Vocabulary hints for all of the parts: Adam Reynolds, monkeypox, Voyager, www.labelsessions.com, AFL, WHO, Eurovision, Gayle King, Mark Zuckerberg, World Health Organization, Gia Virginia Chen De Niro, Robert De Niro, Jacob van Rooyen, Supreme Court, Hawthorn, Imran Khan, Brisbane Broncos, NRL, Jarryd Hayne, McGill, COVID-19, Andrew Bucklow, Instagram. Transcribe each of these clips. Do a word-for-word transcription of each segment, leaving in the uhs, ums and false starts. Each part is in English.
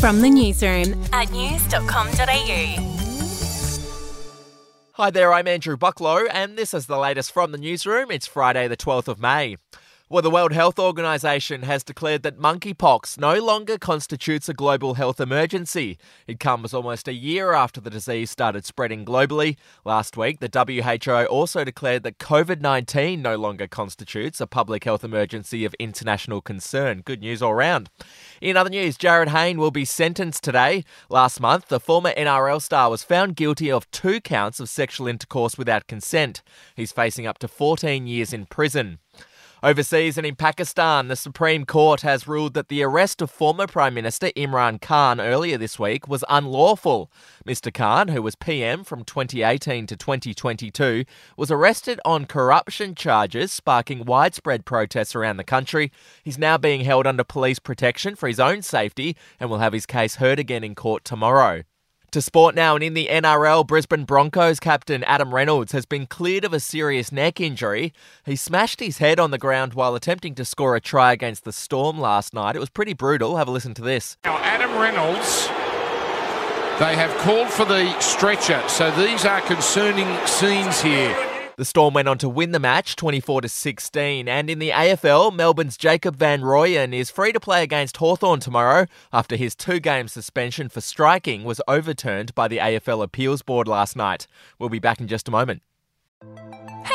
From the newsroom at news dot com dot a u. Hi there, I'm Andrew Bucklow, and this is the latest from the newsroom. It's Friday the twelfth of May. Well, the World Health Organization has declared that monkeypox no longer constitutes a global health emergency. It comes almost a year after the disease started spreading globally. Last week, the W H O also declared that covid nineteen no longer constitutes a public health emergency of international concern. Good news all round. In other news, Jarryd Hayne will be sentenced today. Last month, the former N R L star was found guilty of two counts of sexual intercourse without consent. He's facing up to fourteen years in prison. Overseas and in Pakistan, the Supreme Court has ruled that the arrest of former Prime Minister Imran Khan earlier this week was unlawful. Mister Khan, who was P M from twenty eighteen to twenty twenty-two, was arrested on corruption charges, sparking widespread protests around the country. He's now being held under police protection for his own safety and will have his case heard again in court tomorrow. To sport now, and in the N R L, Brisbane Broncos captain Adam Reynolds has been cleared of a serious neck injury. He smashed his head on the ground while attempting to score a try against the Storm last night. It was pretty brutal. Have a listen to this. Now, Adam Reynolds, they have called for the stretcher, so these are concerning scenes here. The Storm went on to win the match twenty-four to sixteen, and in the A F L, Melbourne's Jacob van Rooyen is free to play against Hawthorn tomorrow after his two-game suspension for striking was overturned by the A F L Appeals Board last night. We'll be back in just a moment.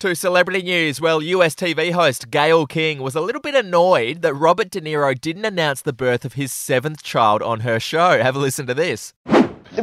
To celebrity news, well, U S T V host Gayle King was a little bit annoyed that Robert De Niro didn't announce the birth of his seventh child on her show. Have a listen to this.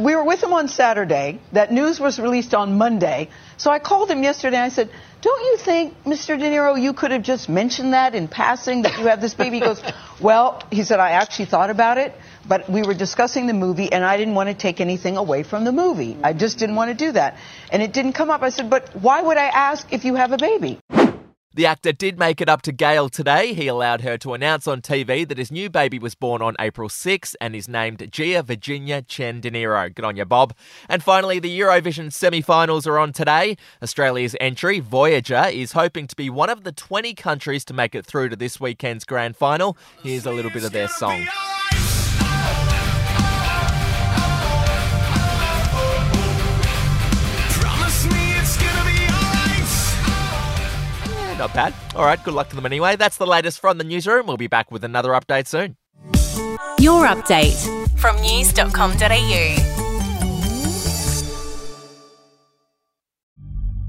We were with him on Saturday. That news was released on Monday. So I called him yesterday and I said, don't you think, Mister De Niro, you could have just mentioned that in passing, that you have this baby? He goes, well, he said, I actually thought about it, but we were discussing the movie and I didn't want to take anything away from the movie. I just didn't want to do that. And it didn't come up. I said, but why would I ask if you have a baby? The actor did make it up to Gayle today. He allowed her to announce on T V that his new baby was born on April sixth and is named Gia Virginia Chen De Niro. Good on you, Bob. And finally, the Eurovision semi-finals are on today. Australia's entry, Voyager, is hoping to be one of the twenty countries to make it through to this weekend's grand final. Here's a little bit of their song. Not bad. All right, good luck to them anyway. That's the latest from the newsroom. We'll be back with another update soon. Your update from news dot com dot a u.